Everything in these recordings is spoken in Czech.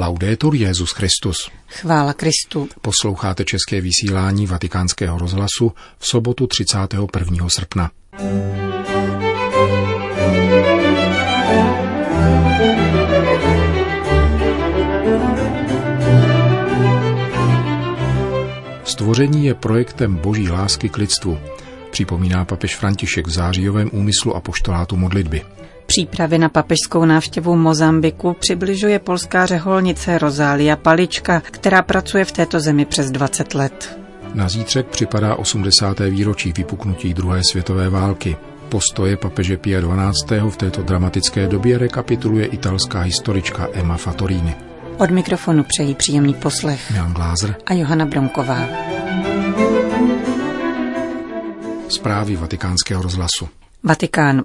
Laudetur Jesus Christus. Chvála Kristu. Posloucháte české vysílání Vatikánského rozhlasu v sobotu 31. srpna. Stvoření je projektem boží lásky k lidstvu, připomíná papež František v zářijovém úmyslu apoštolátu modlitby. Přípravy na papežskou návštěvu Mozambiku přibližuje polská řeholnice Rozália Palička, která pracuje v této zemi přes 20 let. Na zítřek připadá 80. výročí vypuknutí druhé světové války. Postoje papeže Pia XII. V této dramatické době rekapituluje italská historička Emma Fattorini. Od mikrofonu přejí příjemný poslech Jan Glázer a Johanna Bronková. Zprávy Vatikánského rozhlasu. Vatikán.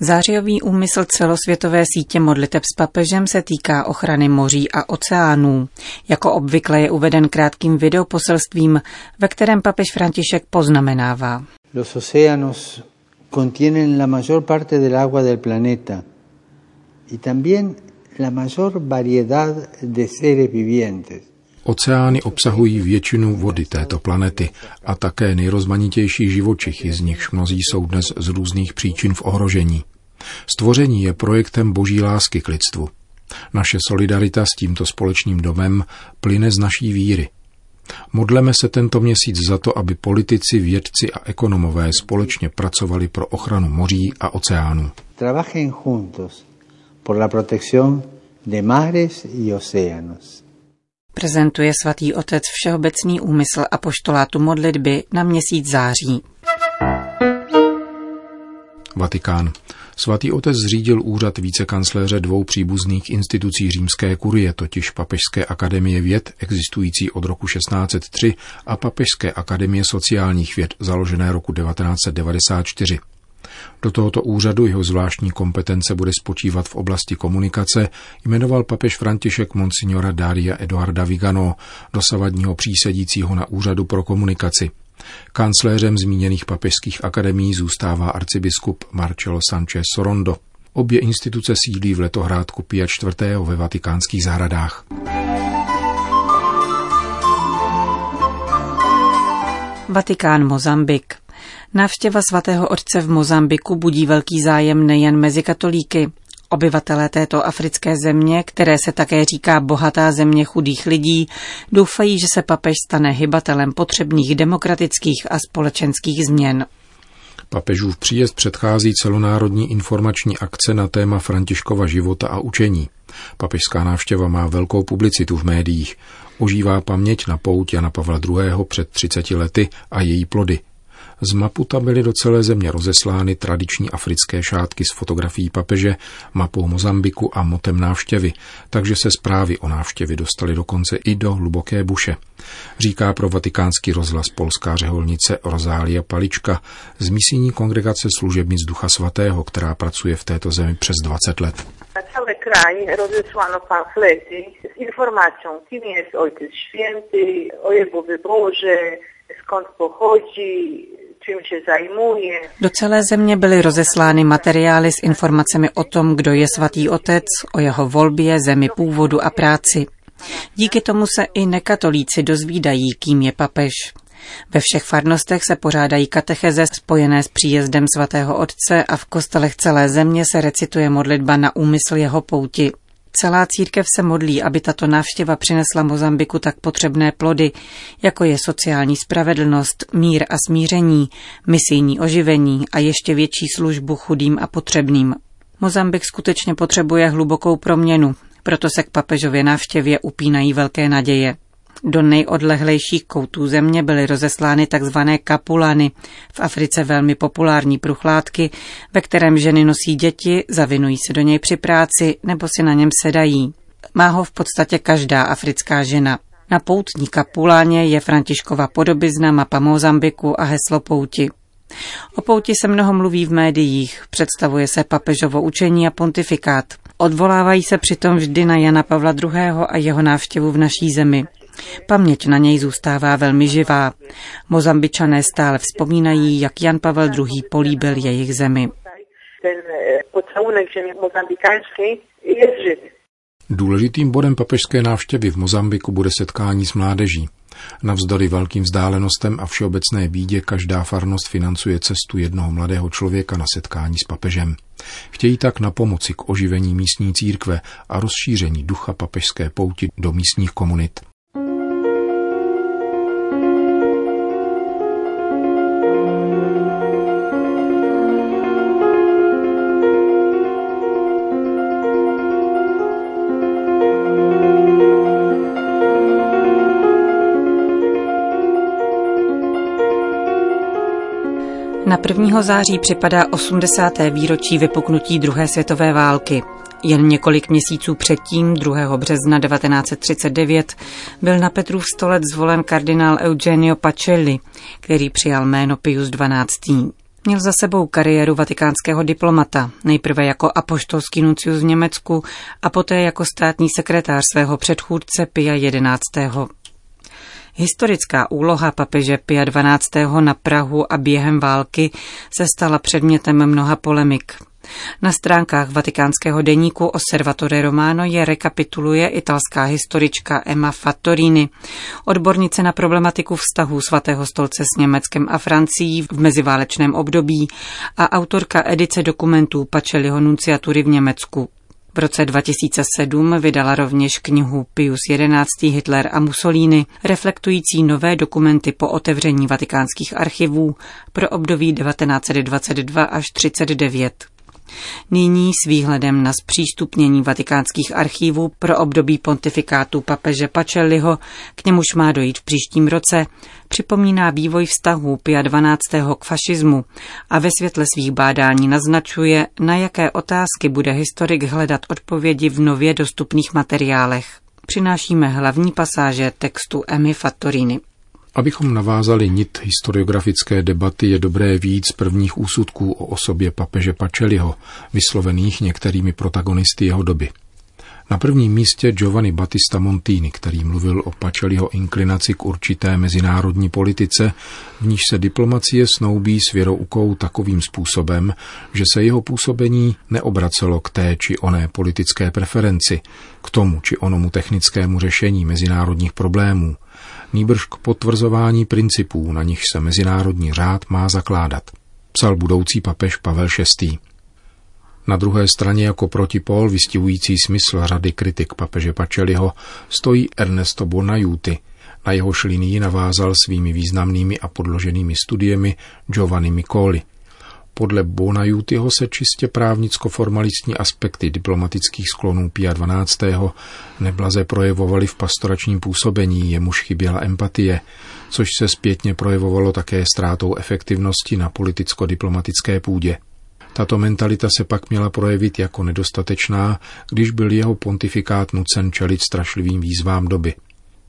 Zářijový úmysl celosvětové sítě modliteb s papežem se týká ochrany moří a oceánů. Jako obvykle je uveden krátkým videoposelstvím, ve kterém papež František poznamenává. Los océanos contienen la mayor parte del agua del planeta y también la mayor variedad de seres vivientes. Oceány obsahují většinu vody této planety a také nejrozmanitější živočichy, z nichž mnozí jsou dnes z různých příčin v ohrožení. Stvoření je projektem boží lásky k lidstvu. Naše solidarita s tímto společným domem plyne z naší víry. Modleme se tento měsíc za to, aby politici, vědci a ekonomové společně pracovali pro ochranu moří a oceánů. Trabajen juntos por la protección de mares y océanos. Prezentuje svatý otec všeobecný úmysl apoštolátu modlitby na měsíc září. Vatikán. Svatý otec zřídil úřad vicekancléře dvou příbuzných institucí římské kurie, totiž Papežské akademie věd, existující od roku 1603, a Papežské akademie sociálních věd, založené roku 1994. Do tohoto úřadu jeho zvláštní kompetence bude spočívat v oblasti komunikace, jmenoval papež František monsignora Daria Eduarda Vigano, dosavadního přísedícího na úřadu pro komunikaci. Kancléřem zmíněných papežských akademií zůstává arcibiskup Marcelo Sánchez Sorondo. Obě instituce sídlí v letohrádku Pia IV. Ve vatikánských zahradách. Vatikán. Mozambik. Návštěva svatého otce v Mozambiku budí velký zájem nejen mezi katolíky. Obyvatelé této africké země, které se také říká bohatá země chudých lidí, doufají, že se papež stane hybatelem potřebných demokratických a společenských změn. Papežův příjezd předchází celonárodní informační akce na téma Františkova života a učení. Papežská návštěva má velkou publicitu v médiích. Ožívá paměť na pouť Jana Pavla II. Před 30 lety a její plody. Z Maputa byly do celé země rozeslány tradiční africké šátky s fotografií papeže, mapou Mozambiku a motem návštěvy, takže se zprávy o návštěvě dostaly dokonce i do hluboké Buše. Říká pro vatikánský rozhlas polská řeholnice Rozália Palička z misijní kongregace služebnic Ducha Svatého, která pracuje v této zemi přes 20 let. Na cały kraj rozesłano pamflety z informacją, kim jest Ojciec Święty, o jego wyborze, skąd pochodzi, čím se zajmuje. Do celé země byly rozeslány materiály s informacemi o tom, kdo je svatý otec, o jeho volbě, zemi původu a práci. Díky tomu se i nekatolíci dozvídají, kým je papež. Ve všech farnostech se pořádají katecheze spojené s příjezdem svatého otce a v kostelech celé země se recituje modlitba na úmysl jeho pouti. Celá církev se modlí, aby tato návštěva přinesla Mozambiku tak potřebné plody, jako je sociální spravedlnost, mír a smíření, misijní oživení a ještě větší službu chudým a potřebným. Mozambik skutečně potřebuje hlubokou proměnu, proto se k papežově návštěvě upínají velké naděje. Do nejodlehlejších koutů země byly rozeslány tzv. Kapulany, v Africe velmi populární pruchlátky, ve kterém ženy nosí děti, zavinují se do něj při práci nebo si na něm sedají. Má ho v podstatě každá africká žena. Na poutní kapuláně je Františkova podobizna, mapa Mozambiku a heslo pouti. O pouti se mnoho mluví v médiích, představuje se papežovo učení a pontifikát. Odvolávají se přitom vždy na Jana Pavla II. A jeho návštěvu v naší zemi. Paměť na něj zůstává velmi živá. Mozambičané stále vzpomínají, jak Jan Pavel II. Políbil jejich zemi. Důležitým bodem papežské návštěvy v Mozambiku bude setkání s mládeží. Navzdory velkým vzdálenostem a všeobecné bídě každá farnost financuje cestu jednoho mladého člověka na setkání s papežem. Chtějí tak na pomoci k oživení místní církve a rozšíření ducha papežské pouti do místních komunit. Na 1. září připadá 80. výročí vypuknutí druhé světové války. Jen několik měsíců předtím, 2. března 1939, byl na Petrův stolec zvolen kardinál Eugenio Pacelli, který přijal jméno Pius XII. Měl za sebou kariéru vatikánského diplomata, nejprve jako apoštolský nuncius v Německu a poté jako státní sekretář svého předchůdce Pia XI. Historická úloha papeže Pia XII. Na prahu a během války se stala předmětem mnoha polemik. Na stránkách vatikánského deníku Osservatore Romano je rekapituluje italská historička Emma Fattorini, odbornice na problematiku vztahů Svatého stolce s Německem a Francií v meziválečném období a autorka edice dokumentů Pacelliho nunciatury v Německu. V roce 2007 vydala rovněž knihu Pius XI. Hitler a Mussolini, reflektující nové dokumenty po otevření vatikánských archivů pro období 1922 až 1939. Nyní s výhledem na zpřístupnění vatikánských archivů pro období pontifikátu papeže Pacelliho, k němuž má dojít v příštím roce, připomíná vývoj vztahů Pia XII. K fašismu a ve světle svých bádání naznačuje, na jaké otázky bude historik hledat odpovědi v nově dostupných materiálech. Přinášíme hlavní pasáže textu Emmy Fattorini. Abychom navázali nit historiografické debaty, je dobré vyjít z prvních úsudků o osobě papeže Pacelliho, vyslovených některými protagonisty jeho doby. Na prvním místě Giovanni Battista Montini, který mluvil o Pacelliho inklinaci k určité mezinárodní politice, v níž se diplomacie snoubí s věroukou takovým způsobem, že se jeho působení neobracelo k té či oné politické preferenci, k tomu či onomu technickému řešení mezinárodních problémů, nýbrž k potvrzování principů, na nich se mezinárodní řád má zakládat, psal budoucí papež Pavel VI. Na druhé straně jako protipól vystihující smysl řady kritik papeže Pacelliho stojí Ernesto Buonaiuti, na jehož linii navázal svými významnými a podloženými studiemi Giovanni Miccoli. Podle Buonaiutiho se čistě právnicko-formalistní aspekty diplomatických sklonů Pia XII. Neblaze projevovaly v pastoračním působení, jemuž chyběla empatie, což se zpětně projevovalo také ztrátou efektivnosti na politicko-diplomatické půdě. Tato mentalita se pak měla projevit jako nedostatečná, když byl jeho pontifikát nucen čelit strašlivým výzvám doby.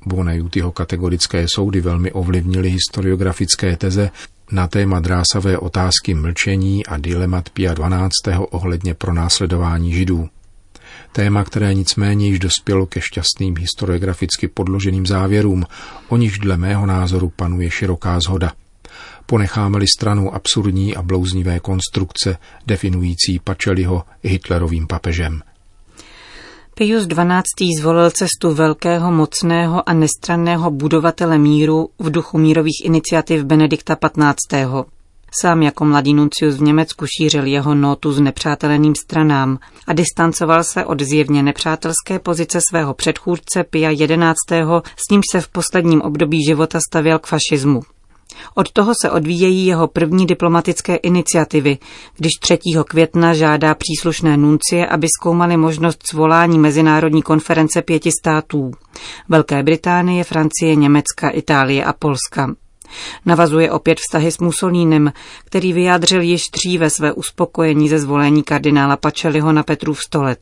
Buonaiutiho kategorické soudy velmi ovlivnily historiografické teze na téma drásavé otázky mlčení a dilemat Pia XII. Ohledně pronásledování Židů. Téma, které nicméně již dospělo ke šťastným historiograficky podloženým závěrům, o nichž dle mého názoru panuje široká shoda. Ponecháme-li stranou absurdní a blouznivé konstrukce definující Pacelliho Hitlerovým papežem. Pius XII. Zvolil cestu velkého, mocného a nestranného budovatele míru v duchu mírových iniciativ Benedikta XV. Sám jako mladý nuncius v Německu šířil jeho nótu s nepřáteleným stranám a distancoval se od zjevně nepřátelské pozice svého předchůdce Pia XI., s nímž se v posledním období života stavěl k fašismu. Od toho se odvíjejí jeho první diplomatické iniciativy, když 3. května žádá příslušné nuncie, aby zkoumali možnost svolání mezinárodní konference 5 států – Velké Británie, Francie, Německa, Itálie a Polska. Navazuje opět vztahy s Mussolínem, který vyjádřil již dříve své uspokojení ze zvolení kardinála Pacelliho na Petrův stolec.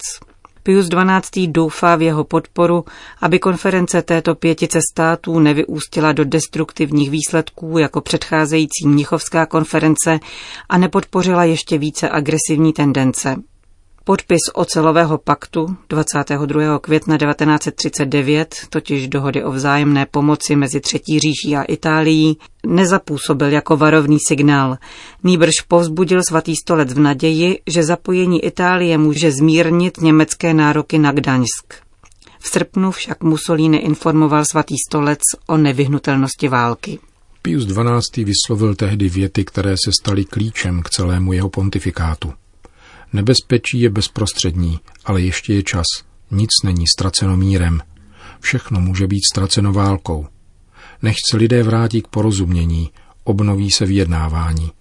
Pius XII. Doufá v jeho podporu, aby konference této 5 států nevyústila do destruktivních výsledků jako předcházející mnichovská konference a nepodpořila ještě více agresivní tendence. Podpis ocelového paktu 22. května 1939, totiž dohody o vzájemné pomoci mezi Třetí říší a Itálií, nezapůsobil jako varovný signál. Nýbrž povzbudil Svatý stolec v naději, že zapojení Itálie může zmírnit německé nároky na Gdaňsk. V srpnu však Mussolini informoval Svatý stolec o nevyhnutelnosti války. Pius XII. Vyslovil tehdy věty, které se staly klíčem k celému jeho pontifikátu. Nebezpečí je bezprostřední, ale ještě je čas. Nic není ztraceno mírem. Všechno může být ztraceno válkou. Nechť se lidé vrátí k porozumění, obnoví se vyjednávání.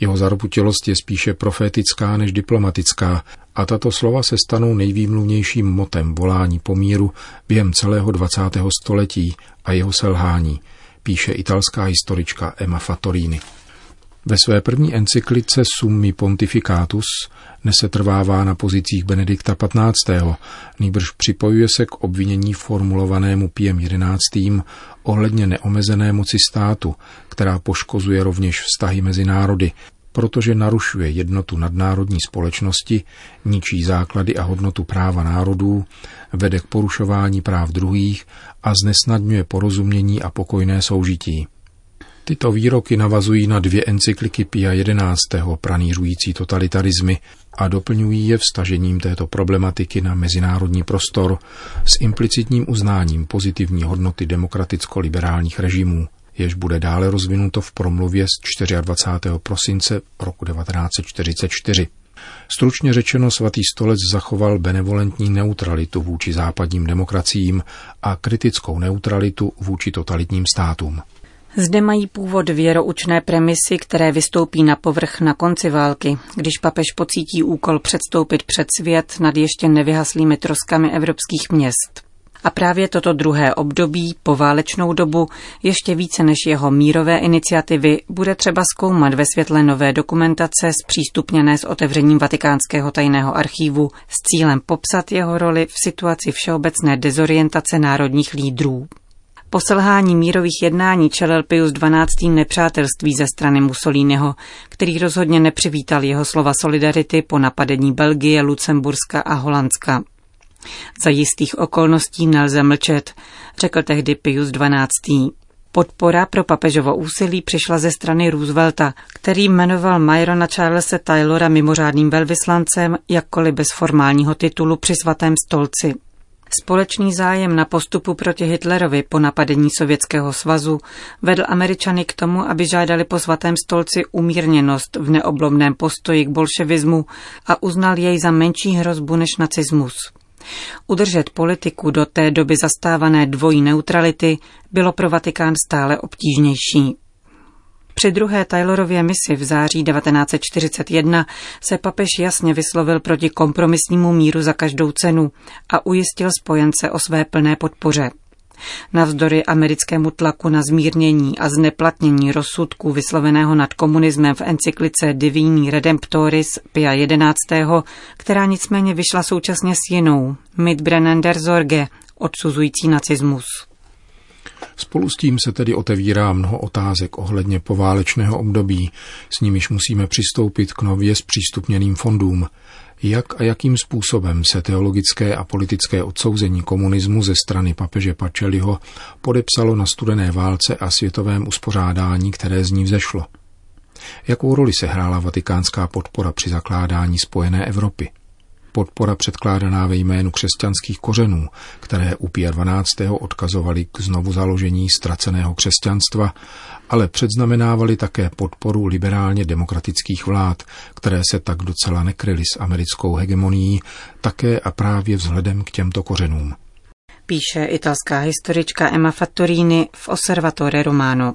Jeho zarputilost je spíše profetická než diplomatická a tato slova se stanou nejvýmluvnějším motem volání po míru během celého 20. století a jeho selhání, píše italská historička Emma Fattorini. Ve své první encyklice Summi Pontificatus nesetrvává na pozicích Benedikta XV., nýbrž připojuje se k obvinění formulovanému Piem XI. Ohledně neomezené moci státu, která poškozuje rovněž vztahy mezi národy, protože narušuje jednotu nadnárodní společnosti, ničí základy a hodnotu práva národů, vede k porušování práv druhých a znesnadňuje porozumění a pokojné soužití. Tyto výroky navazují na dvě encykliky Pia XI. Pranířující totalitarismy a doplňují je vstažením této problematiky na mezinárodní prostor s implicitním uznáním pozitivní hodnoty demokraticko-liberálních režimů, jež bude dále rozvinuto v promluvě z 24. prosince roku 1944. Stručně řečeno, Svatý stolec zachoval benevolentní neutralitu vůči západním demokraciím a kritickou neutralitu vůči totalitním státům. Zde mají původ věroučné premisy, které vystoupí na povrch na konci války, když papež pocítí úkol předstoupit před svět nad ještě nevyhaslými troskami evropských měst. A právě toto druhé období, poválečnou dobu, ještě více než jeho mírové iniciativy, bude třeba zkoumat ve světle nové dokumentace zpřístupněné s otevřením Vatikánského tajného archívu s cílem popsat jeho roli v situaci všeobecné dezorientace národních lídrů. Po selhání mírových jednání čelil Pius XII. Nepřátelství ze strany Mussoliniho, který rozhodně nepřivítal jeho slova solidarity po napadení Belgie, Lucemburska a Holandska. Za jistých okolností nelze mlčet, řekl tehdy Pius XII. Podpora pro papežovo úsilí přišla ze strany Roosevelta, který jmenoval Myrona Charlese Taylora mimořádným velvyslancem, jakkoliv bez formálního titulu při Svatém stolci. Společný zájem na postupu proti Hitlerovi po napadení Sovětského svazu vedl Američany k tomu, aby žádali po Svatém stolci umírněnost v neoblomném postoji k bolševismu a uznal jej za menší hrozbu než nacismus. Udržet politiku do té doby zastávané dvojí neutrality bylo pro Vatikán stále obtížnější. Při druhé Taylorově misi v září 1941 se papež jasně vyslovil proti kompromisnímu míru za každou cenu a ujistil spojence o své plné podpoře. Navzdory americkému tlaku na zmírnění a zneplatnění rozsudku vysloveného nad komunismem v encyklice Divini Redemptoris Pia XI., která nicméně vyšla současně s jinou, Mitbrennen der Sorge, odsuzující nacismus. Spolu s tím se tedy otevírá mnoho otázek ohledně poválečného období, s nimiž musíme přistoupit k nově zpřístupněným fondům. Jak a jakým způsobem se teologické a politické odsouzení komunismu ze strany papeže Pacelliho podepsalo na studené válce a světovém uspořádání, které z ní vzešlo? Jakou roli se hrála vatikánská podpora při zakládání spojené Evropy? Podpora předkládaná ve jménu křesťanských kořenů, které u Pia XII. Odkazovaly k znovuzaložení ztraceného křesťanstva, ale předznamenávaly také podporu liberálně demokratických vlád, které se tak docela nekryly s americkou hegemonií, také a právě vzhledem k těmto kořenům. Píše italská historička Emma Fattorini v Osservatore Romano.